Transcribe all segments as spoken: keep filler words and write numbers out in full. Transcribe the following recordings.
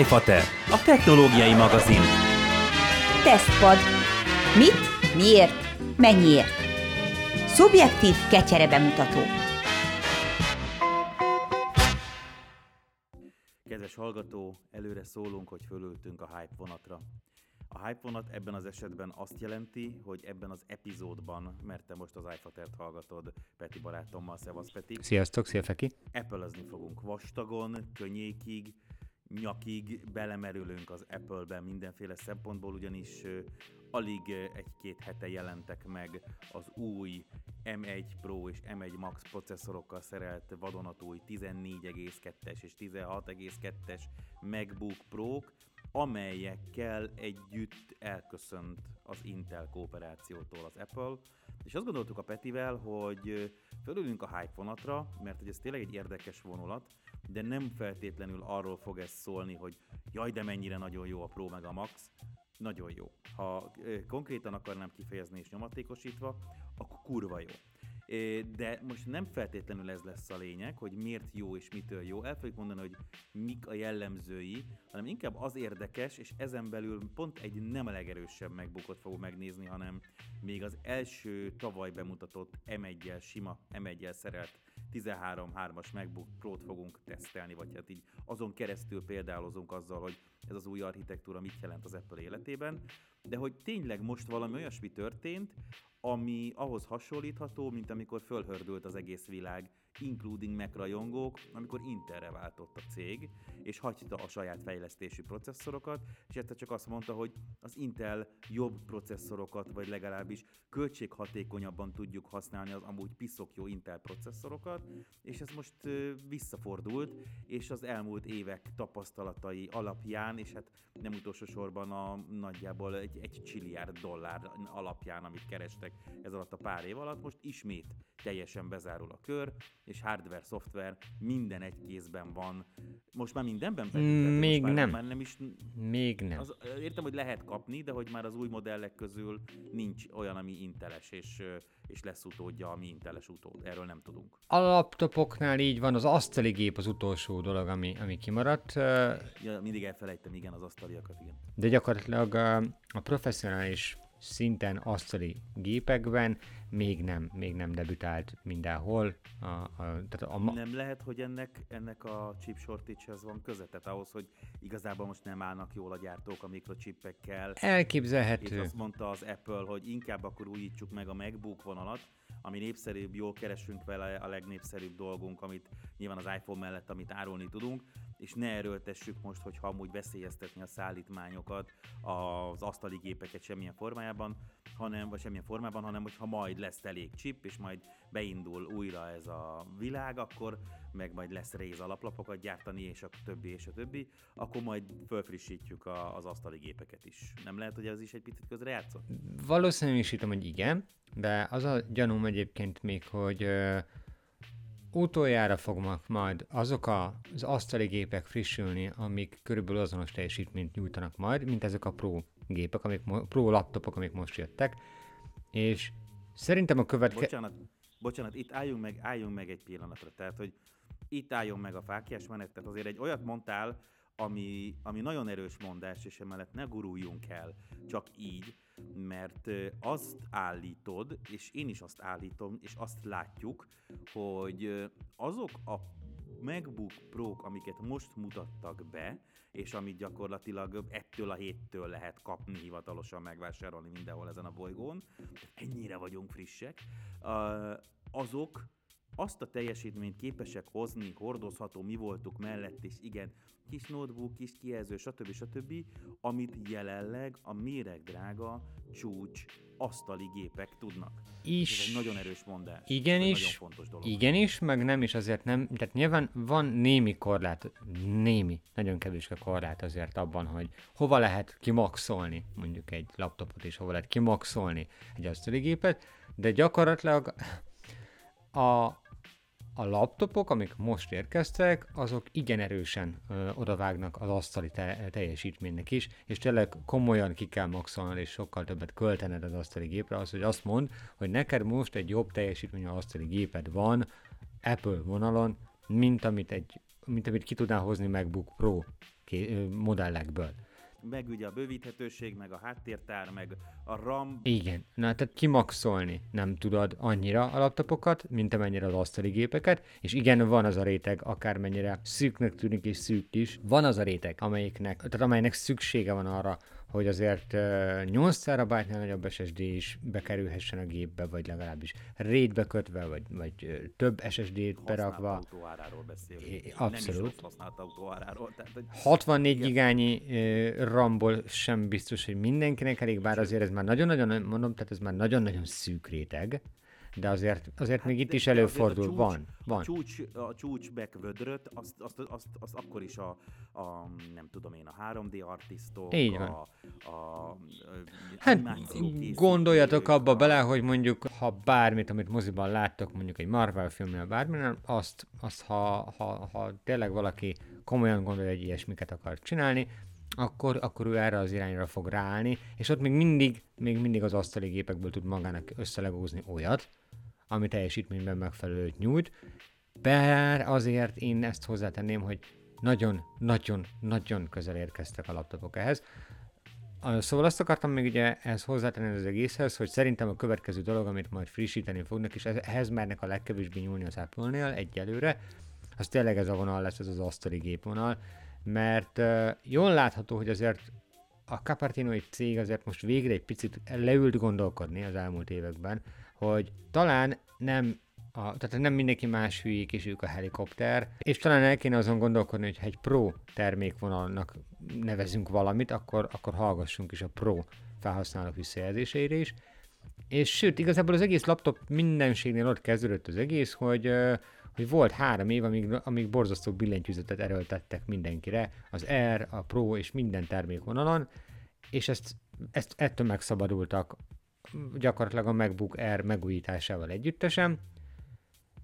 iFater, a technológiai magazin. Tesztpad. Mit, miért, mennyiért? Szubjektív ketyere bemutató. Kedves hallgató, előre szólunk, hogy fölültünk a hype vonatra. A hype vonat ebben az esetben azt jelenti, hogy ebben az epizódban, mert te most az iFatert hallgatod Peti barátommal, szevasz Peti. Sziasztok, szia Feki. Apple-ezni fogunk vastagon, könnyékig, nyakig, belemerülünk az Apple-ben mindenféle szempontból, ugyanis uh, alig uh, egy-két hete jelentek meg az új em egy Pro és em egy Max processzorokkal szerelt vadonatúj tizennégy egész kettes és tizenhat egész kettes MacBook Pro-k, amelyekkel együtt elköszönt az Intel kooperációtól az Apple, és azt gondoltuk a Petivel, hogy fölülünk a hype vonatra, mert hogy ez tényleg egy érdekes vonulat, de nem feltétlenül arról fog ez szólni, hogy jaj, de mennyire nagyon jó a Pro meg a Max, nagyon jó. Ha konkrétan akarnám kifejezni és nyomatékosítva, akkor kurva jó. De most nem feltétlenül ez lesz a lényeg, hogy miért jó és mitől jó. El fogjuk mondani, hogy mik a jellemzői, hanem inkább az érdekes, és ezen belül pont egy nem a legerősebb MacBookot fogunk megnézni, hanem még az első tavaly bemutatott em egyes, sima em egyes szerelt tizenhárom hármas MacBook Pro-t fogunk tesztelni, vagy hát így azon keresztül példálozunk azzal, hogy ez az új architektúra mit jelent az Apple életében, de hogy tényleg most valami olyasmi történt, ami ahhoz hasonlítható, mint amikor fölhördült az egész világ, including Mac rajongók, amikor Intelre váltott a cég, és hagyta a saját fejlesztésű processzorokat, és egyszer csak azt mondta, hogy az Intel jobb processzorokat, vagy legalábbis költséghatékonyabban tudjuk használni az amúgy piszok jó Intel processzorokat, és ez most visszafordult, és az elmúlt évek tapasztalatai alapján, és hát nem utolsó sorban a nagyjából egy, egy csiliárd dollár alapján, amit kerestek ez alatt a pár év alatt, most ismét teljesen bezárul a kör, és hardware, szoftver minden egy kézben van. Most már mindenben pedig? Még már, nem. Már nem is... Még nem. Az, értem, hogy lehet kapni, de hogy már az új modellek közül nincs olyan, ami inteles, és, és lesz utódja, ami inteles utód. Erről nem tudunk. A laptopoknál így van, az asztali gép az utolsó dolog, ami, ami kimaradt. Ja, mindig elfelejtem, igen, az asztaliakat, igen. De gyakorlatilag a, a professzionális szinten asztali gépekben még nem, még nem debütált mindenhol. A, a, tehát a ma- nem lehet, hogy ennek, ennek a chip shortage-hez van köze, tehát ahhoz, hogy igazából most nem állnak jól a gyártók a mikrochippekkel. Elképzelhető. És azt mondta az Apple, hogy inkább akkor újítsuk meg a MacBook vonalat, ami népszerűbb, jól keresünk vele a legnépszerűbb dolgunk, amit nyilván az iPhone mellett, amit árulni tudunk, és ne erőltessük most, hogyha amúgy veszélyeztetni a szállítmányokat, az asztali gépeket semmilyen formájában, hanem, vagy semmilyen formában, hanem hogyha majd lesz elég chip, és majd beindul újra ez a világ, akkor meg majd lesz réz alaplapokat gyártani, és a többi, és a többi, akkor majd fölfrissítjük a, az asztali gépeket is. Nem lehet, hogy ez is egy picit közrejátszott? Valószínűsítem, hogy igen, de az a gyanúm egyébként még, hogy ö, utoljára fognak majd azok a, az asztali gépek frissülni, amik körülbelül azonos teljesítményt nyújtanak majd, mint ezek a Pro gépek, amik, Pro laptopok, amik most jöttek, és szerintem a következő... Bocsánat, bocsánat, itt álljunk meg, álljunk meg egy pillanatra, tehát, hogy itt álljon meg a fáklyás menet, tehát azért egy olyat mondtál, ami, ami nagyon erős mondás, és emellett ne guruljunk el, csak így, mert azt állítod, és én is azt állítom, és azt látjuk, hogy azok a MacBook Pro-k, amiket most mutattak be, és amit gyakorlatilag ettől a héttől lehet kapni, hivatalosan megvásárolni mindenhol ezen a bolygón, ennyire vagyunk frissek, azok azt a teljesítményt képesek hozni, hordozható, mi voltuk mellett, és igen, kis notebook, kis kijelző, stb. stb., amit jelenleg a méregdrága csúcs asztali gépek tudnak. Is, ez egy nagyon erős mondás. Igenis, nagyon fontos dolog. Igenis, meg nem is azért nem, tehát nyilván van némi korlát, némi, nagyon kevéske korlát azért abban, hogy hova lehet kimaxolni, mondjuk egy laptopot is, hova lehet kimaxolni egy asztali gépet, de gyakorlatilag a A laptopok, amik most érkeztek, azok igen erősen ö, odavágnak az asztali te- teljesítménynek is, és tényleg komolyan ki kell maxolnod, és sokkal többet költened az asztali gépre, az, hogy azt mondd, hogy neked most egy jobb teljesítmény az asztali géped van Apple vonalon, mint amit, egy, mint amit ki tudnál hozni MacBook Pro modellekből. Meg ugye a bővíthetőség, meg a háttértár, meg a RAM. Igen, na tehát kimaxolni nem tudod annyira a laptopokat, mint amennyire az asztali gépeket, és igen, van az a réteg, akármennyire szűknek tűnik és szűk is, van az a réteg, amelyiknek, tehát amelynek szüksége van arra, hogy azért nyolc terabájtnál nagyobb es es dé is bekerülhessen a gépbe, vagy legalábbis rétbe kötve, vagy, vagy több es es dét berakva. Használt autóáráról beszélünk. Abszolút. Nem is használt autóáráról. Tehát, hogy... hatvannégy gigányi ramból sem biztos, hogy mindenkinek elég, bár azért ez már nagyon-nagyon, mondom, tehát ez már nagyon-nagyon szűk réteg. De azért, azért hát még itt is előfordul, a csúcs, van, van. A csúcs, a csúcs bekvödröt, azt, azt, azt, azt akkor is a, a, nem tudom én, a három dé artistok, a, a, a hát gondoljatok abba a... bele, hogy mondjuk, ha bármit, amit moziban láttok, mondjuk egy Marvel filmnél bármilyen, azt, azt ha, ha, ha tényleg valaki komolyan gondolja, hogy ilyesmiket akar csinálni, Akkor, akkor ő erre az irányra fog ráállni, és ott még mindig, még mindig az asztali gépekből tud magának összelegózni olyat, ami teljesítményben megfelelőt nyújt. Bár azért én ezt hozzátenném, hogy nagyon-nagyon-nagyon közel érkeztek a laptopok ehhez. Szóval azt akartam még ugye ezt hozzátenni az egészhez, hogy szerintem a következő dolog, amit majd frissíteni fognak, és ehhez mernek a legkevésbé nyúlni az Apple-nél egyelőre, az tényleg ez a vonal lesz, ez az asztali gépvonal, mert uh, jól látható, hogy azért a Cupertino-i cég azért most végre egy picit leült gondolkodni az elmúlt években, hogy talán nem, a, tehát nem mindenki más hülyék, és ők a helikopter, és talán el kéne azon gondolkodni, hogy ha egy Pro termékvonalnak nevezünk valamit, akkor, akkor hallgassunk is a Pro felhasználók visszajelzéseire is. És sőt, igazából az egész laptop mindenségnél ott kezdődött az egész, hogy uh, hogy volt három év, amíg, amíg borzasztó billentyűzetet erőltettek mindenkire, az Air, a Pro és minden termékvonalon, és ezt, ezt ettől megszabadultak gyakorlatilag a MacBook Air megújításával együttesen.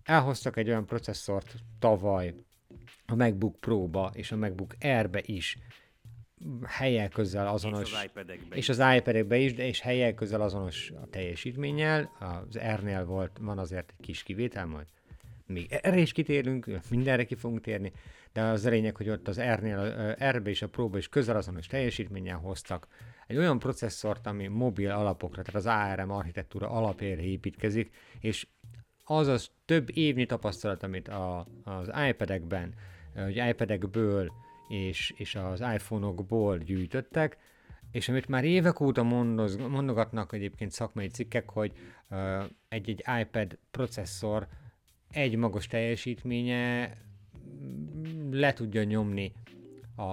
Elhoztak egy olyan processzort tavaly a MacBook Pro-ba és a MacBook Air-be is, helyek közel azonos, és az iPad-ekbe és, az iPad-ekbe is, de és helyek közel azonos a teljesítménnyel, az Air-nél volt, van azért egy kis kivétel majd. Még erre is kitérünk, mindenre ki fogunk térni, de az a lényeg, hogy ott az R-nél, R-be és a Pro-ba is közel azonos teljesítménnyel hoztak egy olyan processzort, ami mobil alapokra, tehát az á er em architektúra alapjára építkezik, és az az több évnyi tapasztalat, amit a, az iPad-ekben, vagy iPad-ekből és, és az iPhone-okból gyűjtöttek, és amit már évek óta mondoz, mondogatnak egyébként szakmai cikkek, hogy egy-egy iPad processzor egy magas teljesítménye le tudja nyomni a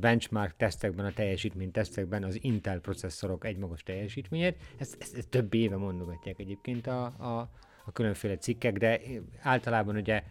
benchmark tesztekben, a teljesítmény tesztekben az Intel processzorok egy magas teljesítményét. Ezt, ezt, ezt több éve mondogatják egyébként a, a, a különféle cikkek, de általában ugye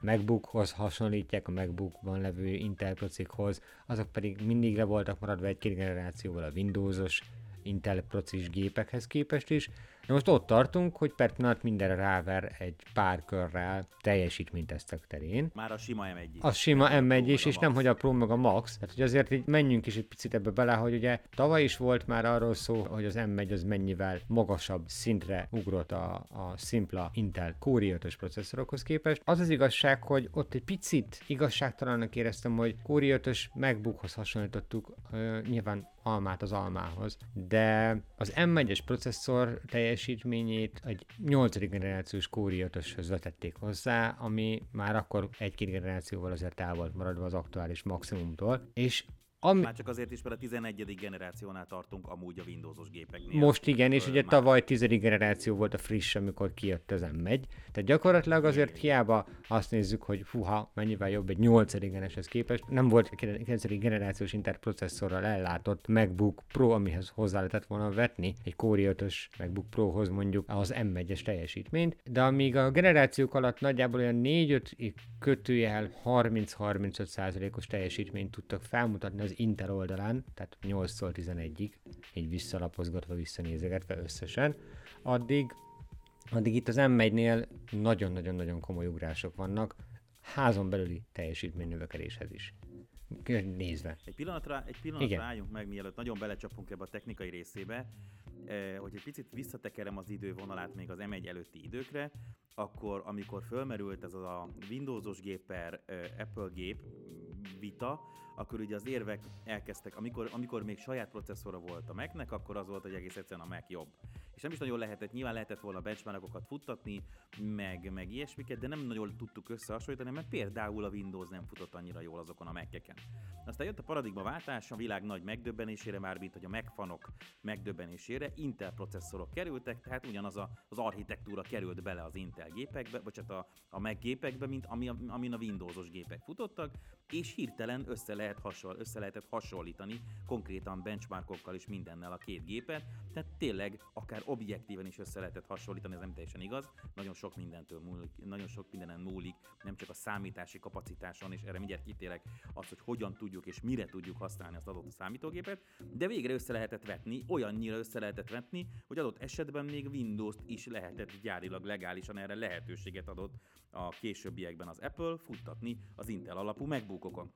MacBookhoz hasonlítják, a MacBookban levő Intel procikhoz, azok pedig mindig le voltak maradva egy-két generációval a Windowsos Intel procis gépekhez képest is. De most ott tartunk, hogy per pillanat mindenre ráver egy pár körrel teljesítménytesztek terén. Már a sima em egy is. A sima em egy is, és nem, hogy a Pro meg a Max. Tehát, hogy azért így menjünk is egy picit ebbe bele, hogy ugye tavaly is volt már arról szó, hogy az em egy az mennyivel magasabb szintre ugrott a, a szimpla Intel Core i ötös processzorokhoz képest. Az az igazság, hogy ott egy picit igazságtalannak éreztem, hogy Core i ötös MacBookhoz hasonlítottuk, ö, nyilván almát az almához, de az em egyes processzor teljesítményét egy nyolcadik generációs Core i ötöshöz vetették hozzá, ami már akkor egy-két generációval azért távol maradva az aktuális maximumtól, és Ami... már csak azért is, mert a tizenegyedik generációnál tartunk amúgy a Windowsos gépeknél. Most igen, és ugye már... tavaly tizedik generáció volt a friss, amikor kijött az em egy. Tehát gyakorlatilag azért hiába azt nézzük, hogy fuha, mennyivel jobb egy nyolcadik generációhoz képest. Nem volt kilencedik generációs Intel processzorral ellátott MacBook Pro, amihez hozzá lehetett volna vetni egy Core i ötös MacBook Prohoz mondjuk az em egyes teljesítményt. De amíg a generációk alatt nagyjából olyan négy-öt kötőjel harminc-harmincöt százalékos teljesítményt tudtak felmutatni az Intel oldalán, tehát nyolctól tizenegyig, így visszalapozgatva, visszanézegetve összesen, addig, addig itt az em egynél nagyon-nagyon-nagyon komoly ugrások vannak, házon belüli teljesítmény növekedéshez is. Nézve. Egy pillanatra, egy pillanatra álljunk meg, mielőtt nagyon belecsapunk ebbe a technikai részébe, eh, hogy egy picit visszatekerem az idővonalát még az em egy előtti időkre, akkor amikor fölmerült ez a Windowsos gép per eh, Apple gép vita, akkor ugye az érvek elkezdtek, amikor, amikor még saját processzora volt a Mac-nek, akkor az volt, hogy egész egyszerűen a Mac jobb. És nem is nagyon lehetett, nyilván lehetett volna benchmarkokat futtatni, meg, meg ilyesmiket, de nem nagyon tudtuk összehasonlítani, mert például a Windows nem futott annyira jól azokon a Mac-eken. Aztán jött a paradigmaváltás, a világ nagy megdöbbenésére, már mint hogy a Mac-fanok megdöbbenésére Intel processzorok kerültek, tehát ugyanaz a, az architektúra került bele az Intel gépekbe, bocsánat, a, a Mac gépekbe, mint ami, amin a Windowsos gépek futottak, és hirtelen össze, lehet hasonl, össze lehetett hasonlítani konkrétan benchmarkokkal is mindennel a két gépet, tehát tényleg akár objektíven is össze lehetett hasonlítani, ez nem teljesen igaz, nagyon sok mindentől múlik, nagyon sok mindenen múlik, nem csak a számítási kapacitáson, és erre mindjárt kitérek azt, hogy hogyan tudjuk és mire tudjuk használni azt adott a számítógépet, de végre össze lehetett vetni, olyannyira össze lehetett vetni, hogy adott esetben még Windows-t is lehetett gyárilag legálisan, erre lehetőséget adott a későbbiekben az Apple futtatni az Intel alapú MacBookokon.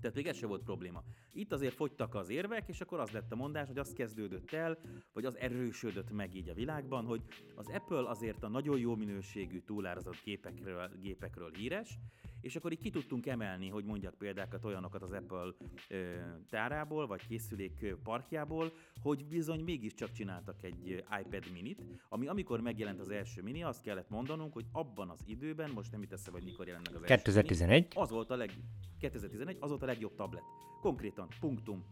Tehát még ez sem volt probléma. Itt azért fogytak az érvek, és akkor az lett a mondás, hogy az kezdődött el, vagy az erősödött meg így a világban, hogy az Apple azért a nagyon jó minőségű túlárazott gépekről, gépekről híres, és akkor így ki tudtunk emelni, hogy mondjak példákat, olyanokat az Apple ö, tárából, vagy készülék parkjából, hogy bizony mégiscsak csináltak egy iPad minit, ami amikor megjelent az első mini, azt kellett mondanunk, hogy abban az időben, most nem itt eszem, hogy mikor jelennek az kétezer-tizenegy első mini, az volt a leg... kétezer-tizenegy, az volt a legjobb tablet. Konkrétan, punktum.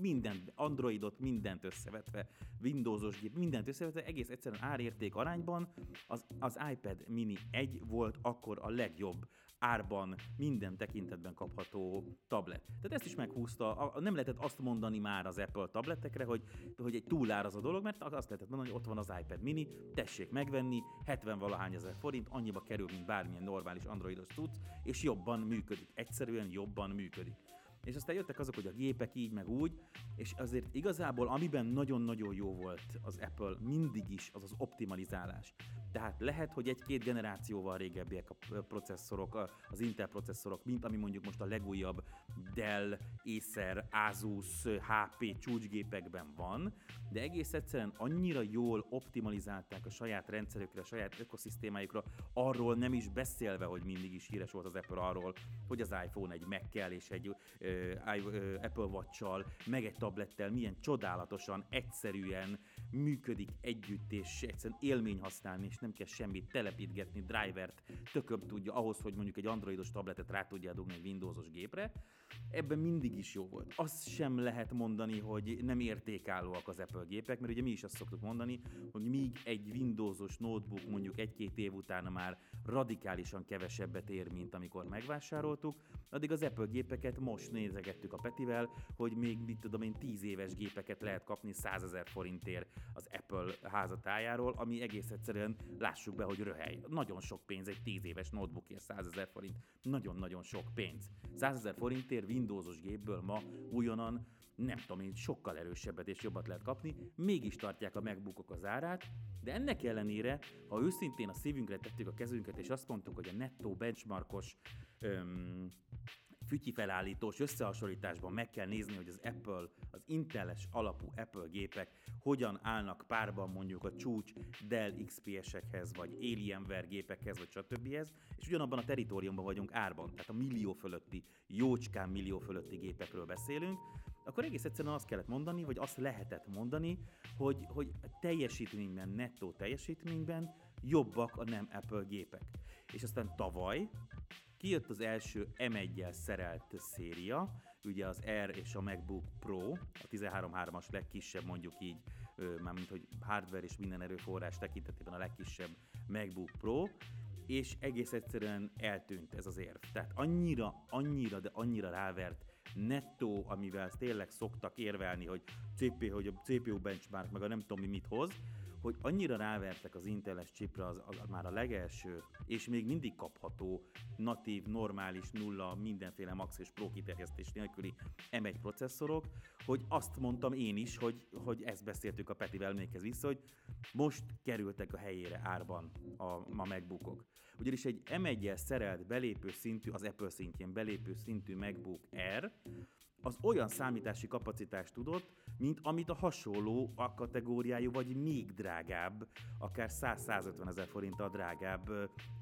Minden Androidot, mindent összevetve, Windowsos gép, mindent összevetve, egész egyszerűen árérték arányban az, az iPad mini egy volt akkor a legjobb árban minden tekintetben kapható tablet. Tehát ezt is meghúzta, nem lehetett azt mondani már az Apple tabletekre, hogy, hogy egy túlár az a dolog, mert azt lehetett mondani, hogy ott van az iPad mini, tessék megvenni, hetven valahány ezer forint, annyiba kerül, mint bármilyen normális Androidos tudsz, és jobban működik, egyszerűen jobban működik. És aztán jöttek azok, hogy a gépek így, meg úgy, és azért igazából amiben nagyon-nagyon jó volt az Apple mindig is, az az optimalizálás. Tehát lehet, hogy egy-két generációval régebbiek a processzorok, az Intel processzorok, mint ami mondjuk most a legújabb Dell, Acer, Asus, há pé csúcsgépekben van, de egész egyszerűen annyira jól optimalizálták a saját rendszerükre, a saját ökoszisztémájukra, arról nem is beszélve, hogy mindig is híres volt az Apple arról, hogy az iPhone egy Mac-kel és egy Apple Watch-sal, meg egy tablettel milyen csodálatosan, egyszerűen működik együtt, és egyszerűen élmény használni, és nem kell semmit telepítgetni, drivert tököbb tudja ahhoz, hogy mondjuk egy androidos tabletet rá tudja dugni egy Windowsos gépre. Ebben mindig is jó volt. Azt sem lehet mondani, hogy nem értékállóak az Apple gépek, mert ugye mi is azt szoktuk mondani, hogy míg egy Windowsos notebook mondjuk egy-két év utána már radikálisan kevesebbet ér, mint amikor megvásároltuk, addig az Apple gépeket most nézegettük a Petivel, hogy még mit tudom én, tíz éves gépeket lehet kapni százezer forintért az Apple házatájáról, ami egész egyszerűen, lássuk be, hogy röhely. Nagyon sok pénz egy tíz éves notebookért százezer forint. Nagyon-nagyon sok pénz. százezer forintért Windowsos gépből ma újonnan, nem tudom én, sokkal erősebbet és jobbat lehet kapni, mégis tartják a MacBookok az árát, de ennek ellenére, ha őszintén a szívünkre tettük a kezünket, és azt mondtuk, hogy a nettó benchmarkos öm, fütyifelállítós összehasonlításban meg kell nézni, hogy az Apple, az Intel-es alapú Apple gépek hogyan állnak párban mondjuk a csúcs Dell iksz pé es-ekhez, vagy Alienware gépekhez, vagy stb-hez, és ugyanabban a teritoriumban vagyunk árban, tehát a millió fölötti, jócskán millió fölötti gépekről beszélünk, akkor egész egyszerűen azt kellett mondani, vagy azt lehetett mondani, hogy, hogy teljesítményben, nettó teljesítményben jobbak a nem Apple gépek. És aztán tavaly kijött az első em egyel szerelt széria, ugye az Air és a MacBook Pro, a tizenhárom hármas legkisebb, mondjuk így, mármint hogy hardware és minden erőforrás tekintetében a legkisebb MacBook Pro, és egész egyszerűen eltűnt ez az érv. Tehát annyira, annyira, de annyira rávert nettó, amivel tényleg szoktak érvelni, hogy, cé pé, hogy a cé pé u benchmark, meg a nem tudom mi mit hoz, hogy annyira rávertek az Intel-es chipre, az, az már a legelső, és még mindig kapható natív, normális, nulla, mindenféle max és pro kiterjesztés nélküli em egy processzorok, hogy azt mondtam én is, hogy, hogy ezt beszéltük a Petivel méghez vissza, hogy most kerültek a helyére árban a, a MacBookok. Ugyanis egy em egyel szerelt belépő szintű, az Apple szintjén belépő szintű MacBook Air, az olyan számítási kapacitást tudott, mint amit a hasonló a kategóriájú, vagy még drágább, akár száz-százötven ezer forinttal drágább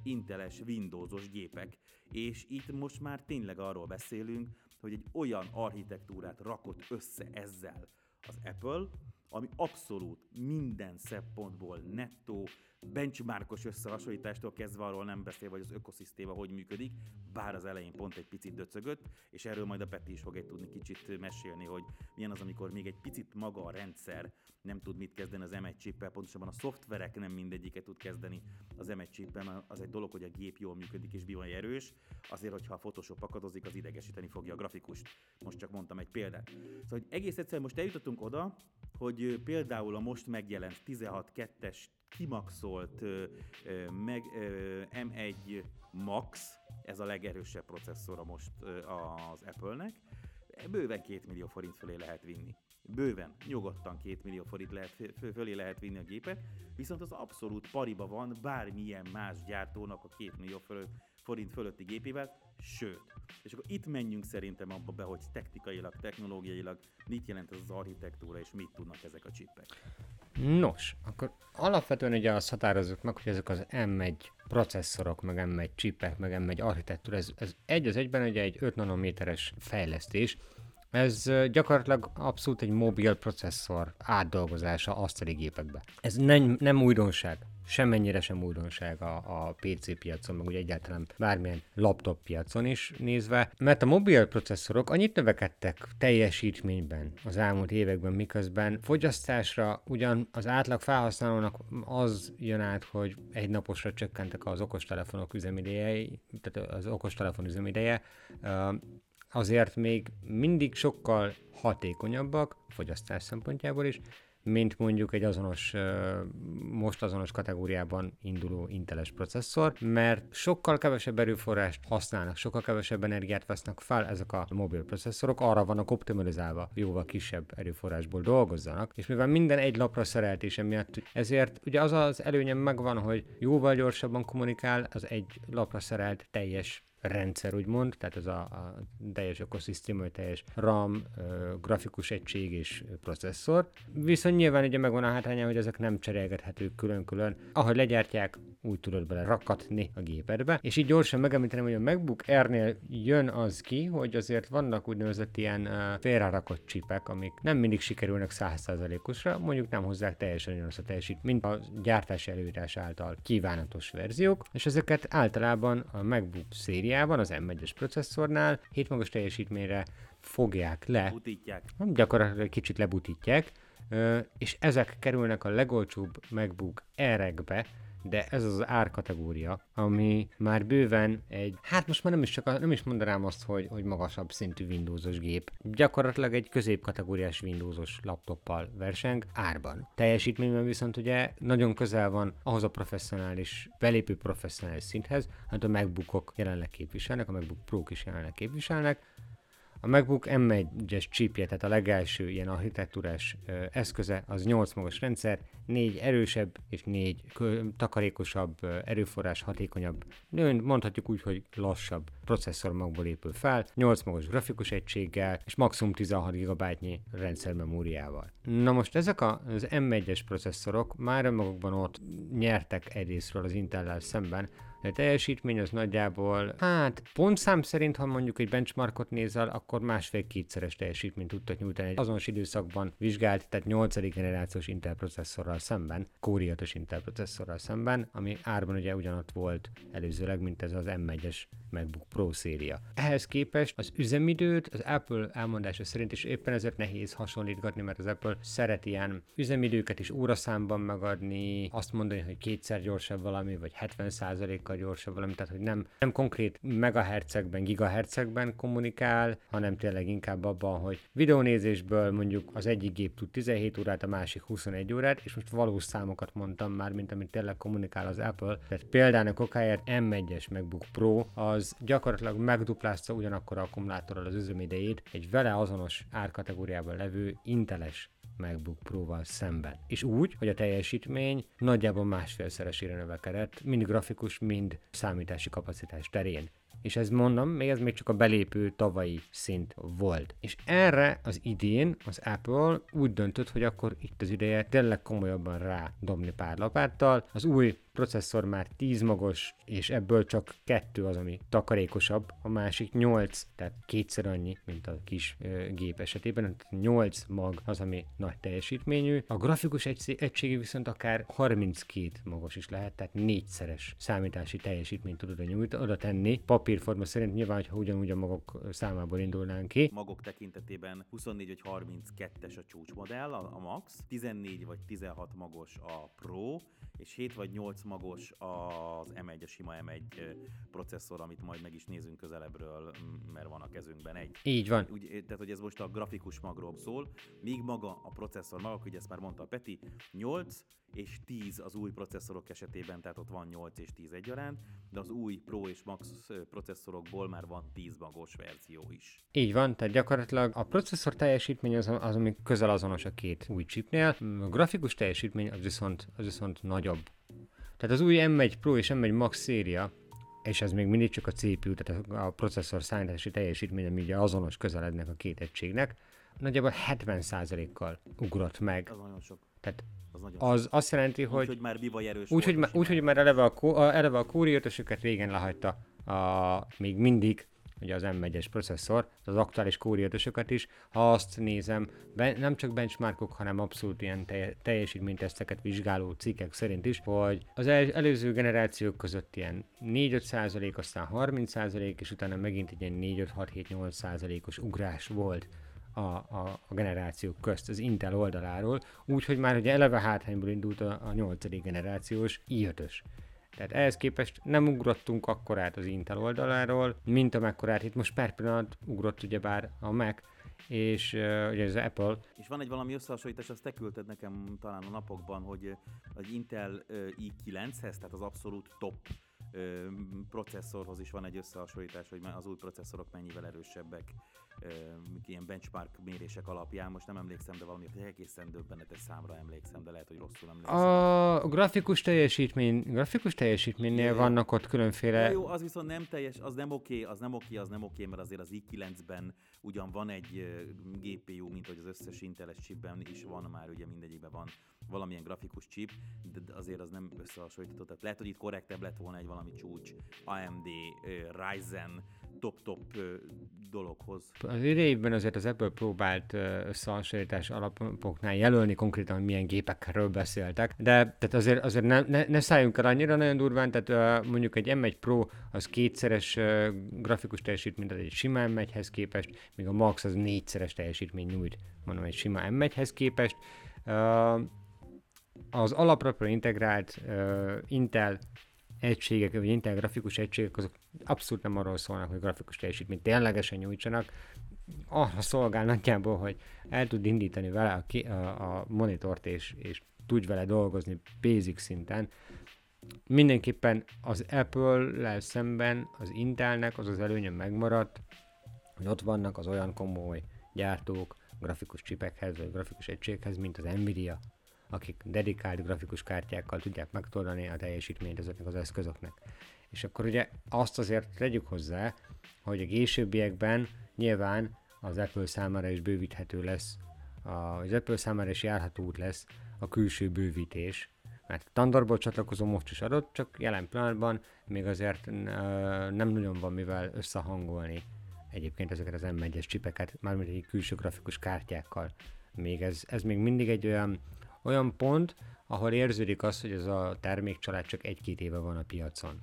Inteles Windowsos gépek. És itt most már tényleg arról beszélünk, hogy egy olyan architektúrát rakott össze ezzel az Apple, ami abszolút minden szempontból nettó, benchmarkos összehasonlítástól kezdve arról nem beszél, hogy az ökoszisztéma hogy működik, bár az elején pont egy picit döcögött, és erről majd a Peti is fog egy tudni kicsit mesélni, hogy milyen az, amikor még egy picit maga a rendszer nem tud mit kezdeni az em egy chippel, pontosabban a szoftverek nem mindegyiket tud kezdeni az em egy chippel, az egy dolog, hogy a gép jól működik és bizony erős, azért, hogyha a Photoshop akadozik, az idegesíteni fogja a grafikust. Most csak mondtam egy példát. Szóval egész egyszerűen most eljutottunk oda, hogy például a most megjelent tizenhat kettes kimaxolt ö, ö, meg, ö, em egy Max, ez a legerősebb processzora most ö, az Apple-nek, bőven két millió forint fölé lehet vinni. Bőven, nyugodtan két millió forint lehet, fölé lehet vinni a gépet, viszont az abszolút pariba van bármilyen más gyártónak a két millió fölé forint fölötti gépével, sőt. És akkor itt menjünk szerintem abba be, hogy technikailag, technológiailag mit jelent ez az architektúra, és mit tudnak ezek a chipek. Nos, akkor alapvetően ugye azt határozzuk meg, hogy ezek az em egy processzorok, meg em egy chipek, meg em egy architektúra, ez, ez egy az egyben ugye egy öt nanométeres fejlesztés. Ez gyakorlatilag abszolút egy mobil processzor átdolgozása asztali gépekbe. Ez nem, nem újdonság. Semmennyire sem újdonság a, a pé cé piacon, meg ugye egyáltalán bármilyen laptop piacon is nézve, mert a mobil processzorok annyit növekedtek teljesítményben az elmúlt években, miközben fogyasztásra ugyan az átlag felhasználónak az jön át, hogy egy naposra csökkentek az okostelefonok üzemidejei, tehát az okostelefon üzemideje, azért még mindig sokkal hatékonyabbak fogyasztás szempontjából is, mint mondjuk egy azonos, most azonos kategóriában induló inteles processzor, mert sokkal kevesebb erőforrást használnak, sokkal kevesebb energiát vesznek fel ezek a mobil processzorok, arra vannak optimalizálva, jóval kisebb erőforrásból dolgozzanak, és mivel minden egy lapra szereltése miatt, ezért ugye az az előnyem megvan, hogy jóval gyorsabban kommunikál az egy lapra szerelt teljes rendszer, úgymond, tehát ez a, a teljes ökoszisztéma, teljes RAM, ö, grafikus egység és processzor. Viszont nyilván ugye megvan a hátránya, hogy ezek nem cserélgethetők külön-külön. Ahogy legyártják, úgy tudod bele rakatni a gépedbe. És így gyorsan megemlíteném, hogy a MacBook Airnél jön az ki, hogy azért vannak úgynevezett ilyen ö, félrerakott csipek, amik nem mindig sikerülnek száz százalékosra, mondjuk nem hozzák teljesen olyan azt a teljesít, mint a gyártási előírás által kívánatos verziók, és ezeket általában a MacBook széria az em egyes processzornál hétmagos teljesítményre fogják le. Butítják. Gyakorlatilag kicsit lebutítják, és ezek kerülnek a legolcsóbb MacBook Air-ekbe, de ez az árkategória, ami már bőven egy, hát most már nem is, csak a, nem is mondanám azt, hogy, hogy magasabb szintű Windowsos gép. Gyakorlatilag egy középkategóriás Windowsos laptoppal verseng árban. Teljesítményben viszont ugye nagyon közel van ahhoz a professzionális, belépő professzionális szinthez, hát a MacBookok jelenleg képviselnek, a MacBook Pro-k is jelenleg képviselnek. A MacBook em egyes chipje, tehát a legelső ilyen architektúrás ö, eszköze, az nyolc magos rendszer, négy erősebb és négy kö, takarékosabb, ö, erőforrás hatékonyabb, mondhatjuk úgy, hogy lassabb processzormagból épül fel, nyolc magos grafikus egységgel és maximum tizenhat gigabájtnyi rendszermemóriával. Na most ezek az em egyes processzorok már önmagukban ott nyertek egyrésztről az Intellel szemben, de a teljesítmény az nagyjából, hát pontszám szerint, ha mondjuk egy benchmarkot nézel, akkor másfél-kétszeres teljesítményt tudtak nyújtani egy azonos időszakban vizsgált, tehát nyolcadik generációs Intel processzorral szemben, Core i ötös Intel processzorral szemben, ami árban ugye ugyanott volt előzőleg, mint ez az em egyes MacBook Pro széria. Ehhez képest az üzemidőt az Apple elmondása szerint, és éppen ezért nehéz hasonlítgatni, mert az Apple szereti ilyen üzemidőket is óraszámban megadni, azt mondani, hogy kétszer gyorsabb valami, vagy hetven százalékkal gyorsabb valami, tehát hogy nem, nem konkrét megahertzekben, gigahertzekben kommunikál, hanem tényleg inkább abban, hogy videónézésből mondjuk az egyik gép tud tizenhét órát, a másik huszonegy órát, és most valós számokat mondtam már, mint amit tényleg kommunikál az Apple, tehát példának okáért em egyes MacBook Pro az gyakorlatilag megduplázta ugyanakkor akkumulátorral az üzemidejét egy vele azonos árkategóriában levő Inteles MacBook Pro-val szemben. És úgy, hogy a teljesítmény nagyjából másfélszeresére növekedett, mind grafikus, mind számítási kapacitás terén. és ez mondom, még ez még csak a belépő tavalyi szint volt. És erre az idén az Apple úgy döntött, hogy akkor itt az ideje tényleg komolyabban rádobni pár lapáttal. Az új processzor már tíz magos, és ebből csak kettő az, ami takarékosabb, a másik nyolc, tehát kétszer annyi, mint a kis ö, gép esetében, tehát nyolc mag az, ami nagy teljesítményű. A grafikus egység, egységi viszont akár harminckettő magos is lehet, tehát négyszeres számítási teljesítményt tudod nyújt, oda tenni. Papírforma szerint nyilván, hogyha ugyanúgy a magok számából indulnánk ki. Magok tekintetében huszonnégy vagy harminckettes a csúcsmodell, a, a max, tizennégy vagy tizenhat magos a Pro, és hét vagy nyolc magos az em egy, a sima em egy processzor, amit majd meg is nézünk közelebbről, mert van a kezünkben egy. Így van. Úgy, tehát, hogy ez most a grafikus magról szól, míg maga a processzor maga, ugye ezt már mondta a Peti, nyolc és tíz az új processzorok esetében, tehát ott van nyolc és tíz egyaránt, de az új Pro és Max processzorokból már van tíz magos verzió is. Így van, tehát gyakorlatilag a processzor teljesítmény az, az ami közel azonos a két új chipnél, a grafikus teljesítmény az viszont, az viszont nagyobb. Tehát az új em egy Pro és em egy Max széria, és ez még mindig csak a cé pé u, tehát a processzor számítási teljesítmény, ami ugye azonos közelednek a két egységnek, nagyjából hetven százalékkal ugrott meg. Ez nagyon sok. Tehát az, az azt jelenti, hogy... Úgyhogy már bivaj erős úgy, hogy, úgy, hogy már eleve a, a Core i ötösöket régen lehagyta a, még mindig, ugye az em egyes processzor, az aktuális Core i ötösöket is, ha azt nézem, ben, nem csak benchmarkok, hanem abszolút ilyen te, teljesítményteszteket vizsgáló cikkek szerint is, hogy az el, előző generációk között ilyen négy-öt százalék, aztán harminc százalék, és utána megint egy ilyen négy-öt-hat-hét-nyolc százalékos ugrás volt a, a, a generációk közt, az Intel oldaláról, úgyhogy már ugye eleve hátrányból indult a, a nyolcadik generációs i ötös. Tehát ehhez képest nem ugrottunk akkorát az Intel oldaláról, mint amekkorát itt most per pillanat ugrott ugyebár a Mac, és uh, ugye az Apple. És van egy valami összehasonlítás, azt te küldted nekem talán a napokban, hogy az Intel uh, i kilenchez, tehát az abszolút top uh, processzorhoz is van egy összehasonlítás, hogy az új processzorok mennyivel erősebbek, uh, ilyen benchmark mérések alapján. Most nem emlékszem, de valami egészen döbbenetes számra emlékszem, de lehet, hogy rosszul emlékszem. A grafikus teljesítmény, grafikus teljesítménynél de vannak ott különféle... Jó, az viszont nem teljes, az nem oké, az nem oké, az nem oké, mert azért az i kilencben ugyan van egy gé pé u, mint hogy az összes Intel-es chipben is van már, ugye mindegyikben van valamilyen grafikus chip, de azért az nem összehasonlítható. Tehát lehet, hogy itt korrektebb lett volna egy valami csúcs á em dé, Ryzen top-top dologhoz. Az idejében azért az Apple próbált összehasonlítás alapoknál jelölni konkrétan, hogy milyen gépekről beszéltek, de tehát azért, azért ne, ne, ne szálljunk el annyira nagyon durván, tehát mondjuk egy em egy Pro az kétszeres grafikus teljesítményt, mint egy sima em egyhez képest, míg a Max az négyszeres teljesítmény nyújt, mondom, egy sima em egyhez képest. Az alapra integrált Intel egységek, vagy Intel grafikus egységek, azok abszolút nem arról szólnak, hogy grafikus teljesítményt ténylegesen nyújtsanak, arra szolgál nagyjából, hogy el tud indítani vele a, ki, a, a monitort, és, és tudj vele dolgozni basic szinten. Mindenképpen az Apple-lel szemben az Intelnek az az előnye megmaradt, hogy ott vannak az olyan komoly gyártók grafikus csipekhez, vagy grafikus egységhez, mint az Nvidia, akik dedikált grafikus kártyákkal tudják megtolni a teljesítményt ezeknek az eszközöknek. És akkor ugye azt azért tegyük hozzá, hogy a későbbiekben nyilván az Apple számára is bővíthető lesz, az Apple számára is járható út lesz a külső bővítés, mert Thunderbolt csatlakozó most is adott, csak jelen pillanatban még azért nem nagyon van mivel összehangolni egyébként ezeket az em egyes csipeket, mármint egy külső grafikus kártyákkal. Még ez, ez még mindig egy olyan, olyan pont, ahol érződik az, hogy ez a termékcsalád csak egy-két éve van a piacon.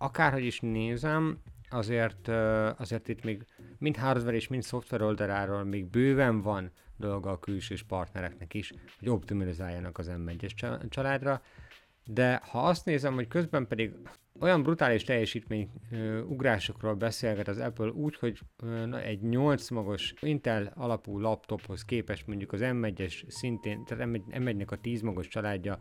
Akárhogy is nézem, azért, azért itt még mind hardware és mind szoftver oldaláról még bőven van dolga a külsős partnereknek is, hogy optimalizáljanak az em egyes családra, de ha azt nézem, hogy közben pedig olyan brutális teljesítmény ö, ugrásokról beszélget az Apple úgy, hogy ö, na, egy nyolc magos Intel alapú laptophoz képest mondjuk az em egyes szintén, tehát em egynek a tíz magos családja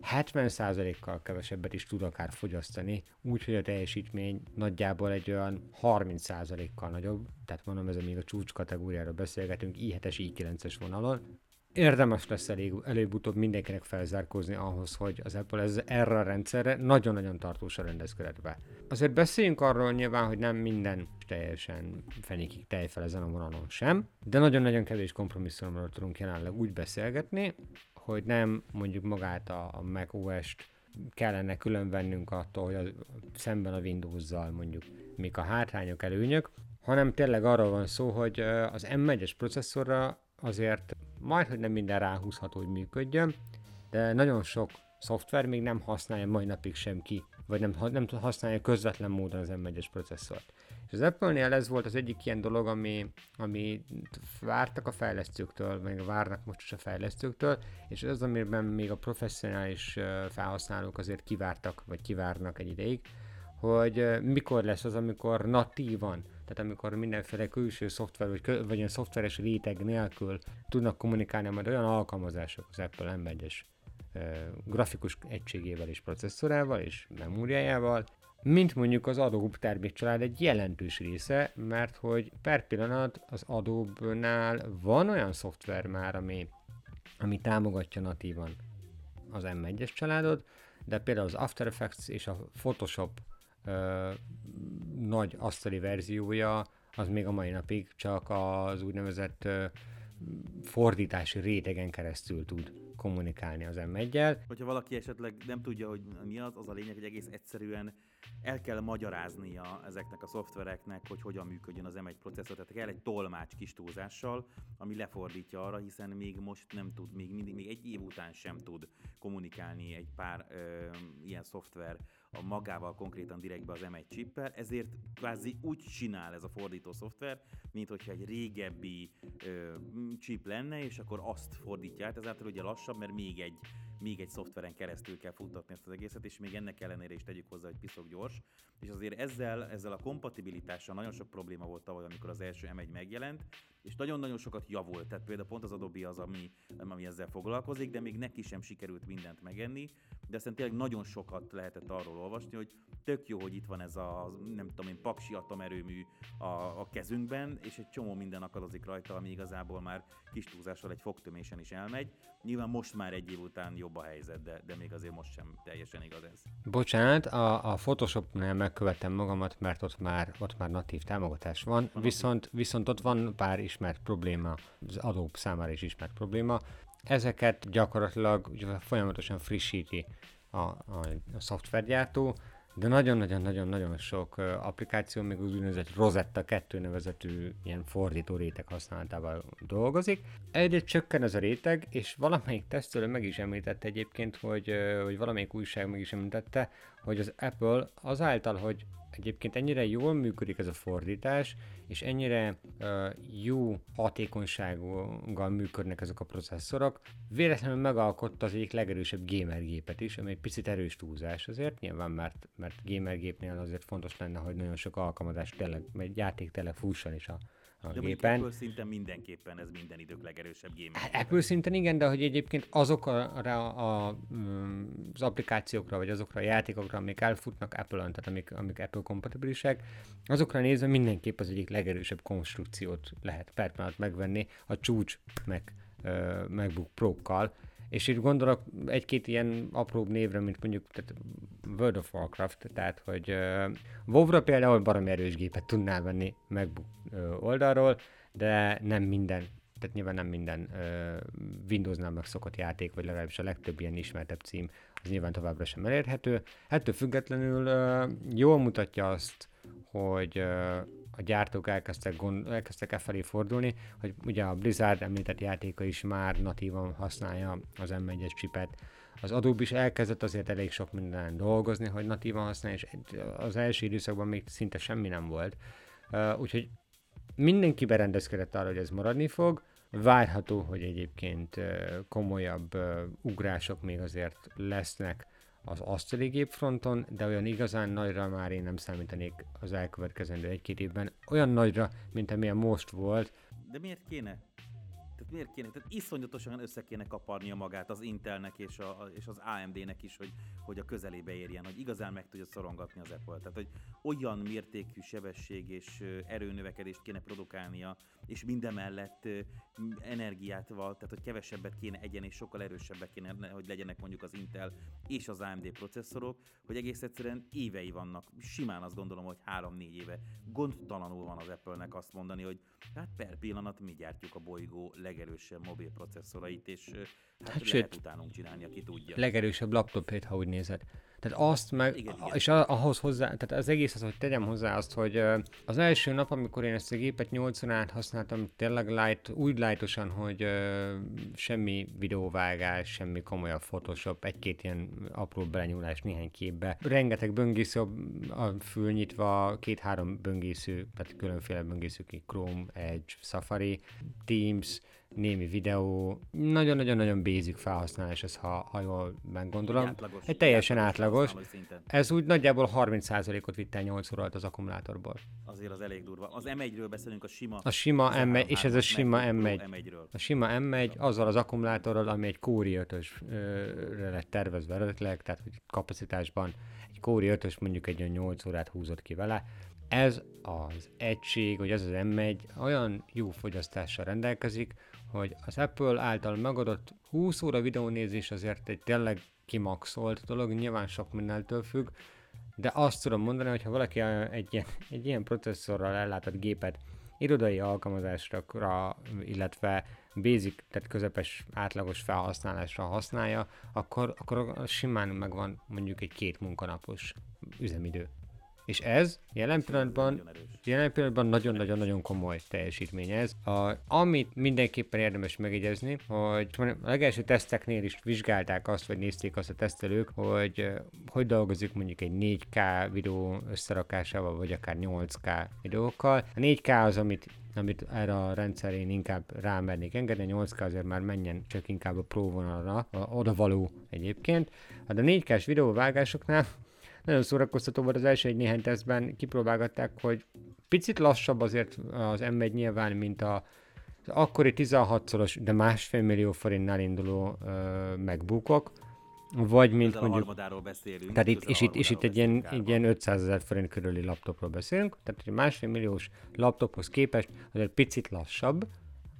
hetven százalékkal kevesebbet is tud akár fogyasztani, úgyhogy a teljesítmény nagyjából egy olyan harminc százalékkal nagyobb, tehát mondom, ez még a csúcs kategóriára beszélgetünk, i hetes, i kilences vonalon, érdemes lesz elég, előbb-utóbb mindenkinek felzárkózni ahhoz, hogy az Apple ez, erre a rendszerre nagyon-nagyon tartósan rendezkedett be. Azért beszéljünk arról nyilván, hogy nem minden teljesen fenékig tejfel ezen a vonalon sem, de nagyon-nagyon kevés kompromisszumról tudunk jelenleg úgy beszélgetni, hogy nem mondjuk magát a, a macOS-t kellene külön vennünk attól, hogy a, szemben a Windows-zal mondjuk mik a hátrányok, előnyök, hanem tényleg arról van szó, hogy az em egyes processzorra azért majdhogy nem minden ráhúzható, hogy működjön, de nagyon sok szoftver még nem használja mai napig sem ki, vagy nem, nem használja közvetlen módon az em egyes processzort. És az Apple-nél ez volt az egyik ilyen dolog, ami, ami vártak a fejlesztőktől, meg várnak most is a fejlesztőktől, és ez az, amiben még a professzionális felhasználók azért kivártak, vagy kivárnak egy ideig, hogy mikor lesz az, amikor natívan, tehát amikor mindenféle külső szoftver, vagy, kö, vagy olyan szoftveres réteg nélkül tudnak kommunikálni majd olyan alkalmazások az Apple em egyes e, grafikus egységével és processzorával és memóriájával, mint mondjuk az Adobe termékcsalád egy jelentős része, mert hogy per pillanat az Adobe-nál van olyan szoftver már, ami, ami támogatja natívan az em egyes családot, de például az After Effects és a Photoshop Ö, nagy asztali verziója az még a mai napig csak az úgynevezett ö, fordítási rétegen keresztül tud kommunikálni az em egyel. Hogyha valaki esetleg nem tudja, hogy mi az, az a lényeg, hogy egész egyszerűen el kell magyaráznia ezeknek a szoftvereknek, hogy hogyan működjön az em egy processzor, tehát kell egy tolmács kis túlzással, ami lefordítja arra, hiszen még most nem tud, még mindig, még egy év után sem tud kommunikálni egy pár ö, ilyen szoftver a magával konkrétan direktbe az em egy chippel, ezért kvázi úgy csinál ez a fordító szoftver, mint hogyha egy régebbi ö, chip lenne, és akkor azt fordítja át, ezáltal ugye lassabb, mert még egy még egy szoftveren keresztül kell futtatni ezt az egészet, és még ennek ellenére is tegyük hozzá, hogy piszok gyors. És azért ezzel, ezzel a kompatibilitással nagyon sok probléma volt tavaly, amikor az első em egy megjelent, és nagyon-nagyon sokat javult. Tehát például pont az Adobe az, ami, ami ezzel foglalkozik, de még neki sem sikerült mindent megenni, de aztán tényleg nagyon sokat lehetett arról olvasni, hogy tök jó, hogy itt van ez a, nem tudom én, paksi atomerőmű a, a kezünkben, és egy csomó minden akadozik rajta, ami igazából már kis túlzással egy fogtömésen is elmegy. Nyilván most már egy év után jobb a helyzet, de, de még azért most sem teljesen igaz ez. Bocsánat, a, a Photoshopnál megkövetem magamat, mert ott már, ott már natív támogatás van, viszont, viszont ott van pár ismert probléma, az Adobe számára is ismert probléma. Ezeket gyakorlatilag folyamatosan frissíti a, a, a szoftvergyártó, de nagyon-nagyon-nagyon-nagyon sok applikáció, még az úgynevezett Rosetta kettő nevezetű ilyen fordító réteg használatával dolgozik. Egyre csökken ez a réteg, és valamelyik tesztőről meg is említette egyébként, hogy, hogy valamelyik újság meg is említette, hogy az Apple azáltal, hogy egyébként ennyire jól működik ez a fordítás, és ennyire uh, jó hatékonysággal működnek ezek a processzorok, véletlenül megalkotta az egyik legerősebb gamergépet is, ami egy picit erős túlzás azért, nyilván mert, mert gamergépnél azért fontos lenne, hogy nagyon sok alkalmazás tényleg, mert játék tényleg fusson is a A de gépen. Apple szinten mindenképpen ez minden idők legerősebb gamer. Apple szinten igen, de hogy egyébként azokra a, az applikációkra, vagy azokra a játékokra, amik elfutnak Apple-on, tehát amik, amik Apple kompatibilisek, azokra nézve mindenképp az egyik legerősebb konstrukciót lehet per pillanat megvenni a csúcs Mac, uh, MacBook Pro-kkal. És itt gondolok egy-két ilyen apróbb névre, mint mondjuk tehát World of Warcraft, tehát hogy uh, WoW-ra például baromi erős gépet tudnál venni MacBook uh, oldalról, de nem minden, tehát nyilván nem minden uh, Windowsnál megszokott játék, vagy legalábbis a legtöbb ilyen ismertebb cím, az nyilván továbbra sem elérhető. Ettől függetlenül uh, jól mutatja azt, hogy uh, a gyártók elkezdtek, gond, elkezdtek e felé fordulni, hogy ugye a Blizzard említett játéka is már natívan használja az em egyes chipet. Az Adobe is elkezdett azért elég sok mindenen dolgozni, hogy natívan használja, és az első időszakban még szinte semmi nem volt. Uh, úgyhogy mindenki berendezkedett arra, hogy ez maradni fog. Várható, hogy egyébként uh, komolyabb uh, ugrások még azért lesznek az asztali gépfronton, de olyan igazán nagyra már én nem számítanék az elkövetkezendő egy-két évben. Olyan nagyra, mint amilyen most volt. De miért kéne? Tehát miért kéne? Tehát iszonyatosan össze kéne kaparnia magát az Intelnek és, a, és az á em dének is, hogy, hogy a közelébe érjen, hogy igazán meg tudja szorongatni az Apple. Tehát, hogy olyan mértékű sebesség és erőnövekedést kéne produkálnia, és mindemellett energiát val, tehát, hogy kevesebbet kéne egyen, és sokkal erősebbek kéne, hogy legyenek mondjuk az Intel és az á em dé processzorok, hogy egész egyszerűen évei vannak. Simán azt gondolom, hogy három-négy éve gondtalanul van az Apple-nek azt mondani, hogy hát per pillanat mi gyártjuk a bolygó legerősebb mobil processzorait, és hát, hát lehet utánunk csinálni, aki tudja. Legerősebb laptopét, ha úgy nézed. Tehát azt meg, igen, igen. És ahhoz hozzá, tehát az egész az, hogy tegyem hozzá azt, hogy az első nap, amikor én ezt a gépet nyolcon át használtam, tényleg light, úgy lightosan, hogy semmi videóvágás, semmi komolyabb Photoshop, egy-két ilyen apró belenyúlás néhány képbe. Rengeteg böngésző a fül nyitva, két-három böngésző, tehát különféle böngésző ki, Chrome, Edge, Safari, Teams, némi videó, nagyon-nagyon-nagyon basic felhasználás ez, ha, ha jól meggondolom. Egy átlagos, egy teljesen átlagos. Ez úgy nagyjából harminc százalékot vitt el nyolc óra alatt az akkumulátorból. Azért az elég durva. Az em egyről beszélünk, a sima. A sima em egy, és ez a sima em egy. A sima em egy azzal az akkumulátorral, ami egy Core i ötösre lett tervezve eredetileg, tehát hogy kapacitásban egy Core i ötös mondjuk egy olyan nyolc órát húzott ki vele. Ez az egység, hogy ez az em egy olyan jó fogyasztással rendelkezik, hogy az Apple által megadott húsz óra videónézés azért egy tényleg kimaxolt dolog, nyilván sok mindentől függ, de azt tudom mondani, hogy ha valaki egy ilyen, egy ilyen processzorral ellátott gépet irodai alkalmazásra, illetve basic, tehát közepes átlagos felhasználásra használja, akkor, akkor simán megvan mondjuk egy két munkanapos üzemidő. És ez jelen pillanatban, jelen pillanatban nagyon-nagyon-nagyon komoly teljesítmény ez. A, amit mindenképpen érdemes megjegyezni, hogy a legelső teszteknél is vizsgálták azt, vagy nézték azt a tesztelők, hogy hogy dolgozik mondjuk egy négy ká videó összerakásával, vagy akár nyolc ká videókkal. A négy ká az, amit amit erre a rendszerén inkább rámernék engedni, a nyolc ká azért már menjen csak inkább a Pro vonalra, oda való egyébként. Hát a négy kás videóvágásoknál nagyon szórakoztató volt az első egy néhány tesztben, kipróbálgatták, hogy picit lassabb azért az em egy nyilván, mint a, az akkori tizenhatszoros, de másfél millió forintnál induló uh, MacBookok, vagy mint közel mondjuk... A beszélünk, tehát itt, és, a itt, és itt egy ilyen, ilyen ötszázezer forint körüli laptopról beszélünk, tehát egy másfél milliós laptophoz képest azért picit lassabb,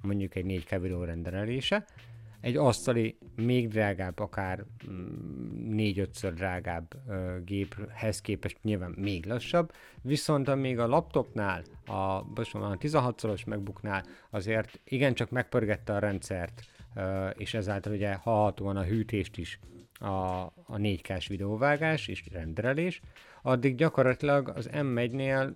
mondjuk egy négy ká videó rendelése, egy asztali még drágább, akár négy-ötször drágább ö, géphez képest nyilván még lassabb, viszont amíg a laptopnál, a, most mondom, a tizenhatszoros MacBooknál azért igencsak megpörgette a rendszert, ö, és ezáltal ugye hallhatóan a hűtést is a, a négy kás videóvágás és renderelés, addig gyakorlatilag az em egynél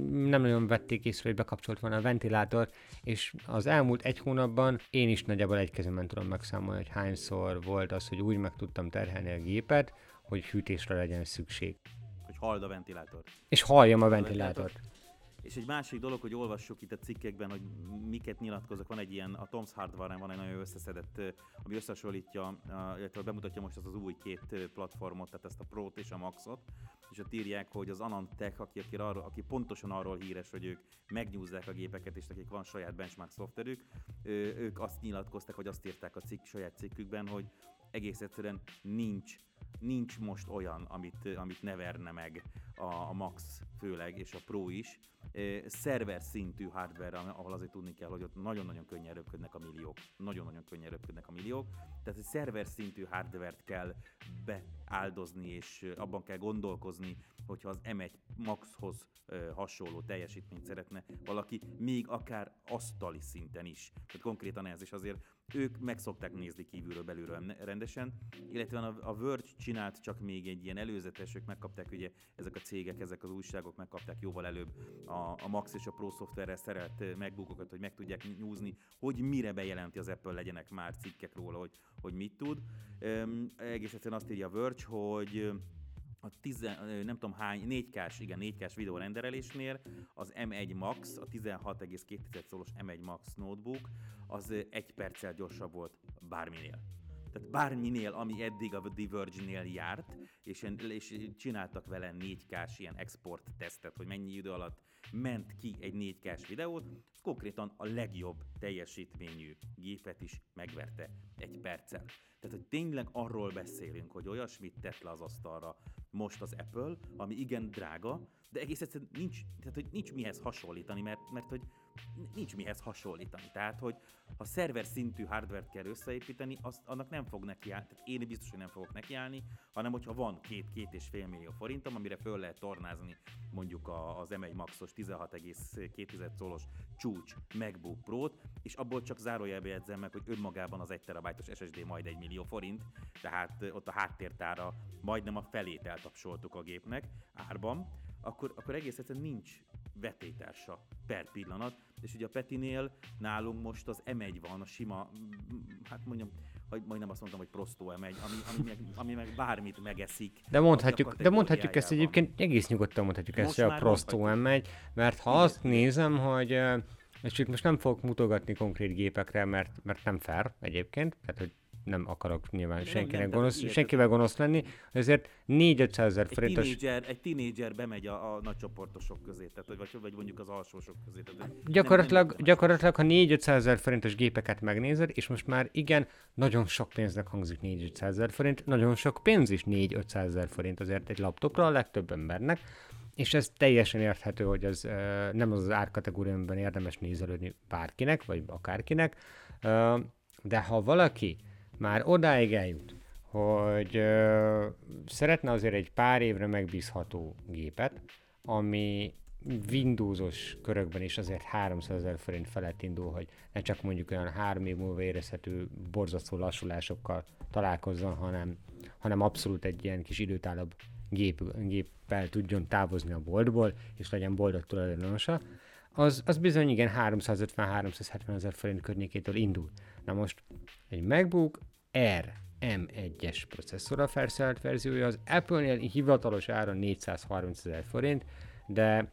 nem nagyon vették észre, hogy bekapcsolt volna a ventilátor, és az elmúlt egy hónapban én is nagyjából egy kezemen tudom megszámolni, hogy hányszor volt az, hogy úgy meg tudtam terhelni a gépet, hogy hűtésre legyen szükség. Hogy halld a ventilátort. És halljam a ventilátort. És egy másik dolog, hogy olvassuk itt a cikkekben, hogy miket nyilatkozok. Van egy ilyen, a Tom's Hardware-en van egy nagyon összeszedett, ami összehasonlítja, illetve bemutatja most az, az új két platformot, tehát ezt a Pro-t és a Max-ot. És ott írják, hogy az AnandTech, aki, aki, arra, aki pontosan arról híres, hogy ők megnyúzzák a gépeket, és nekik van saját benchmark szoftverük, ők azt nyilatkoztak, hogy azt írták a cikk, saját cikkükben, hogy egész egyszerűen nincs, nincs most olyan, amit, amit ne verne meg a, a Max főleg, és a Pro is. Szerver szintű hardware, ahol azért tudni kell, hogy ott nagyon-nagyon könnyen röpködnek a milliók. Nagyon-nagyon könnyen röpködnek a milliók. Tehát egy szerver szintű hardware-t kell beáldozni, és abban kell gondolkozni, hogyha az em egy Maxhoz hasonló teljesítményt szeretne valaki, még akár asztali szinten is. Tehát konkrétan ez is azért ők meg szokták nézni kívülről, belülről rendesen, illetve a Verge csinált csak még egy ilyen előzetes, ők megkapták, ugye ezek a cégek, ezek az újságok megkapták jóval előbb a, a Max és a Pro szoftverrel szerelt MacBookokat, hogy meg tudják nyúzni, hogy mire bejelenti az Apple, legyenek már cikkek róla, hogy, hogy mit tud. Üm, egész egyszerűen azt írja a Verge, hogy a tizen, nem tudom hány, négy kás, igen, négy kás videó renderelésnél az em egy Max, a tizenhat egész kettő szolos em egy Max notebook, az egy perccel gyorsabb volt bárminél. Tehát bárminél, ami eddig a The Verge-nél járt, és, és csináltak vele négy kás ilyen export tesztet, hogy mennyi idő alatt ment ki egy négy kás videót, az konkrétan a legjobb teljesítményű gépet is megverte egy perccel. Tehát, hogy tényleg arról beszélünk, hogy olyasmit tett le az asztalra most az Apple, ami igen drága, de egész egyszerűen nincs, tehát, hogy nincs mihez hasonlítani, mert, mert hogy nincs mihez hasonlítani. Tehát, hogy ha szerver szintű hardvert kell összeépíteni, azt, annak nem fog nekiállni, tehát én biztos, hogy nem fogok nekiállni, hanem hogyha van két-két és fél millió forintom, amire föl lehet tornázni mondjuk az em egy Maxos tizenhat egész kettő colos csúcs MacBook Pro-t, és abból csak zárójelbe jegyzem meg, hogy önmagában az egy terabájtos es es dé majd egy millió forint, tehát ott a háttértára majdnem a felét eltapsoltuk a gépnek árban, akkor, akkor egész egyszerűen nincs vetétársa per pillanat, és ugye a Petinél nálunk most az em egy van, a sima, hát mondjam, hogy majdnem azt mondtam, hogy prostó em egy, ami, ami, meg, ami meg bármit megeszik. De mondhatjuk, de mondhatjuk ezt egyébként, egész nyugodtan mondhatjuk most ezt, hogy a prostó em egy, mert ha azt nézem, hogy, és itt most nem fogok mutogatni konkrét gépekre, mert, mert nem fair egyébként, tehát hogy nem akarok nyilván senkinek gonosz, senkivel gonosz lenni, ezért négy-ötszázezer forintos... Tínédzser, egy tínédzser bemegy a, a nagycsoportosok közé, tehát, vagy, vagy mondjuk az alsósok közé. Tehát, gyakorlatilag, nem, nem gyakorlatilag ha négy-ötszázezer forintos gépeket megnézed, és most már igen, nagyon sok pénznek hangzik négy-ötszázezer forint, nagyon sok pénz is négy-ötszázezer forint azért egy laptopra a legtöbb embernek, és ez teljesen érthető, hogy ez uh, nem az az árkategóriában érdemes nézelődni bárkinek, vagy akárkinek, uh, de ha valaki már odáig eljut, hogy ö, szeretne azért egy pár évre megbízható gépet, ami Windowsos körökben is azért háromszázezer forint felett indul, hogy ne csak mondjuk olyan három év múlva érezhető borzasztó lassulásokkal találkozzon, hanem, hanem abszolút egy ilyen kis időtállóbb gép, géppel tudjon távozni a boltból, és legyen boldog tulajdonosa, az, az bizony igen háromszázötven-háromszázhetven ezer forint környékétől indul. Na most egy MacBook Air em egyes processzorra felszerelt verziója az Apple-nél hivatalos áron négyszázharmincezer forint, de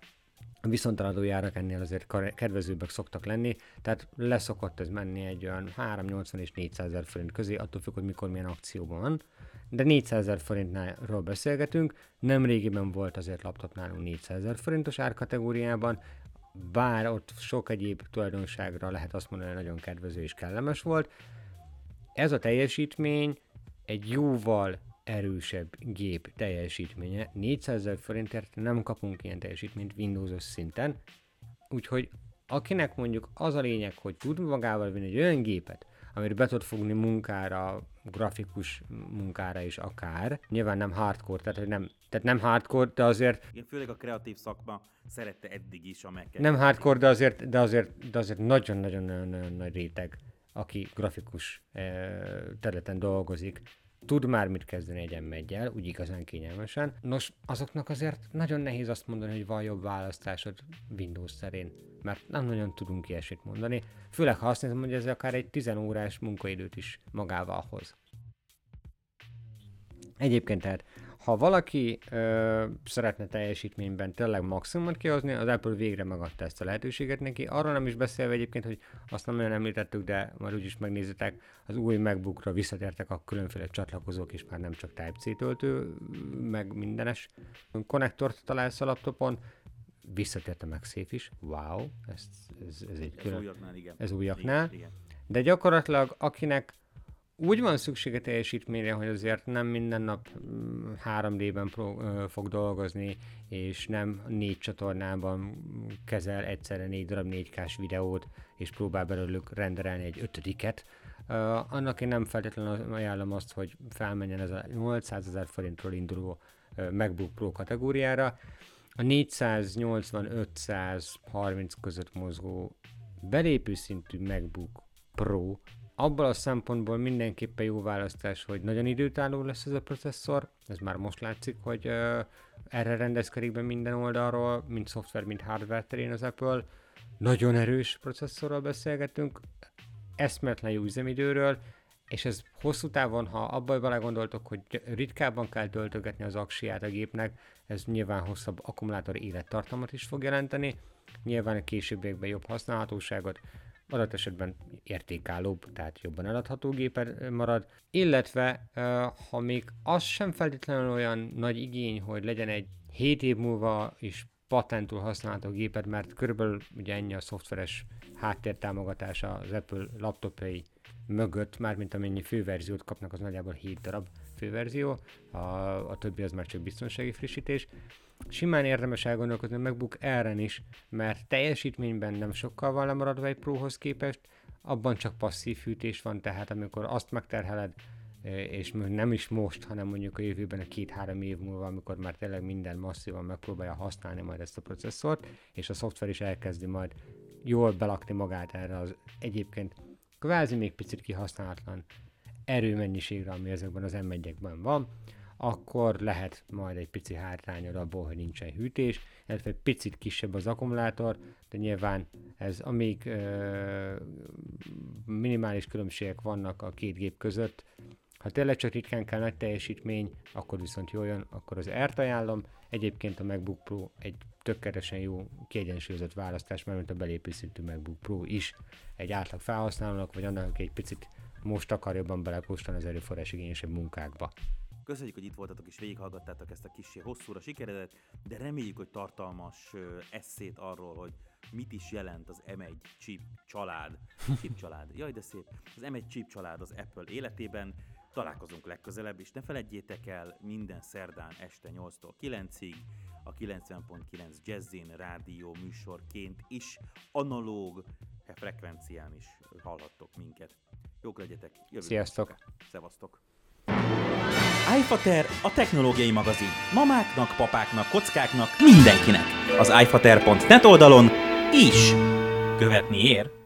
a viszonteladó járak ennél azért kedvezőbbek szoktak lenni, tehát leszokott ez menni egy olyan háromszáznyolcvan és négyszázezer forint közé, attól függ, hogy mikor milyen akcióban van. De négyszázezer forintról beszélgetünk, nemrégiben volt azért laptop nálunk négyszázezer forintos árkategóriában, bár ott sok egyéb tulajdonságra lehet azt mondani, hogy nagyon kedvező és kellemes volt. Ez a teljesítmény egy jóval erősebb gép teljesítménye. négyszázezer forintért nem kapunk ilyen teljesítményt Windowsos szinten. Úgyhogy akinek mondjuk az a lényeg, hogy tud magával vinni egy olyan gépet, amire be tud fogni munkára, grafikus munkára is akár. Nyilván nem hardcore, tehát, hogy nem, tehát nem hardcore, de azért... Igen, főleg a kreatív szakma szerette eddig is a Mac-et. Nem hardcore, de azért, de azért, de azért nagyon-nagyon nagy réteg, aki grafikus eh, területen dolgozik, tud már mit kezdeni egy em egyel, úgy igazán kényelmesen. Nos, azoknak azért nagyon nehéz azt mondani, hogy van jobb választásod Windows terén, mert nem nagyon tudunk ilyesmit mondani, főleg ha azt nézem, hogy ez akár egy tíz órás munkaidőt is magával hoz. Egyébként tehát, ha valaki ö, szeretne teljesítményben tényleg maximumot kihozni, az Apple végre megadta ezt a lehetőséget neki. Arról nem is beszélve egyébként, hogy azt nem olyan említettük, de már úgyis megnézitek, az új MacBookra visszatértek a különféle csatlakozók, és már nem csak Type-C töltő, meg mindenes konnektort találsz a laptopon. Visszatért a MagSafe is, wow, ez, ez, ez egy külön... Ez újaknál, igen. Ez újaknál. Igen, igen. De gyakorlatilag akinek úgy van szüksége teljesítményre, hogy azért nem minden nap három dé-ben pro, ö, fog dolgozni, és nem négy csatornában kezel egyszerre négy darab négy kás videót, és próbál belőlük renderelni egy ötödiket. Ö, annak én nem feltétlenül ajánlom azt, hogy felmenjen ez a nyolcszázezer forintról induló ö, MacBook Pro kategóriára. A négyszáznyolcvan-ötszázharminc között mozgó belépő szintű MacBook Pro abban a szempontból mindenképpen jó választás, hogy nagyon időtálló lesz ez a processzor, ez már most látszik, hogy uh, erre rendezkedik be minden oldalról, mind szoftver, mind hardware terén az Apple. Nagyon erős processzorról beszélgetünk, eszméletlen jó üzemidőről, és ez hosszú távon, ha abban belegondoltok, hogy ritkábban kell töltögetni az aksiját a gépnek, ez nyilván hosszabb akkumulátor élettartamot is fog jelenteni, nyilván a későbbiekben jobb használhatóságot, adott esetben értékállóbb, tehát jobban eladható géped marad, illetve ha még az sem feltétlenül olyan nagy igény, hogy legyen egy hét év múlva is patentul használható gépet, mert körülbelül ugye ennyi a szoftveres háttértámogatása az Apple laptopjai mögött, mármint amennyi főverziót kapnak, az nagyjából hét darab főverzió, a, a többi az már csak biztonsági frissítés. Simán érdemes elgondolkozni a MacBook Air-en is, mert teljesítményben nem sokkal van lemaradva egy Pro-hoz képest, abban csak passzív fűtés van, tehát amikor azt megterheled, és nem is most, hanem mondjuk a jövőben a két-három év múlva, amikor már tényleg minden masszívan megpróbálja használni majd ezt a processzort, és a szoftver is elkezdi majd jól belakni magát erre az egyébként kvázi még picit kihasználatlan erőmennyiségre, ami ezekben az em egyekben van, akkor lehet majd egy pici hátrányod abból, hogy nincsen hűtés, illetve egy picit kisebb az akkumulátor, de nyilván ez amíg ö, minimális különbségek vannak a két gép között. Ha tényleg csak ritkán kell nagy teljesítmény, akkor viszont jól jön, akkor az Air-t ajánlom. Egyébként a MacBook Pro egy tökéletesen jó, kiegyensúlyozott választás, mert mint a belépő szintű MacBook Pro is egy átlag felhasználónak, vagy annak, aki egy picit most akar jobban belekóstolni az erőforrásigényesebb munkákba. Köszönjük, hogy itt voltatok és végighallgattátok ezt a kissé hosszúra sikeredet, de reméljük, hogy tartalmas eszét arról, hogy mit is jelent az em egy chip család. Chip család. Jaj, de szép. Az em egy chip család az Apple életében. Találkozunk legközelebb, és ne feledjétek el, minden szerdán este nyolctól kilencig a kilencven pont kilenc Jazzin rádió műsorként is analóg frekvencián is hallhattok minket. Jók legyetek, jövő. Sziasztok! Szevasztok! iFater, a technológiai magazin. Mamáknak, papáknak, kockáknak, mindenkinek. Az iFater pont net oldalon is követni ér.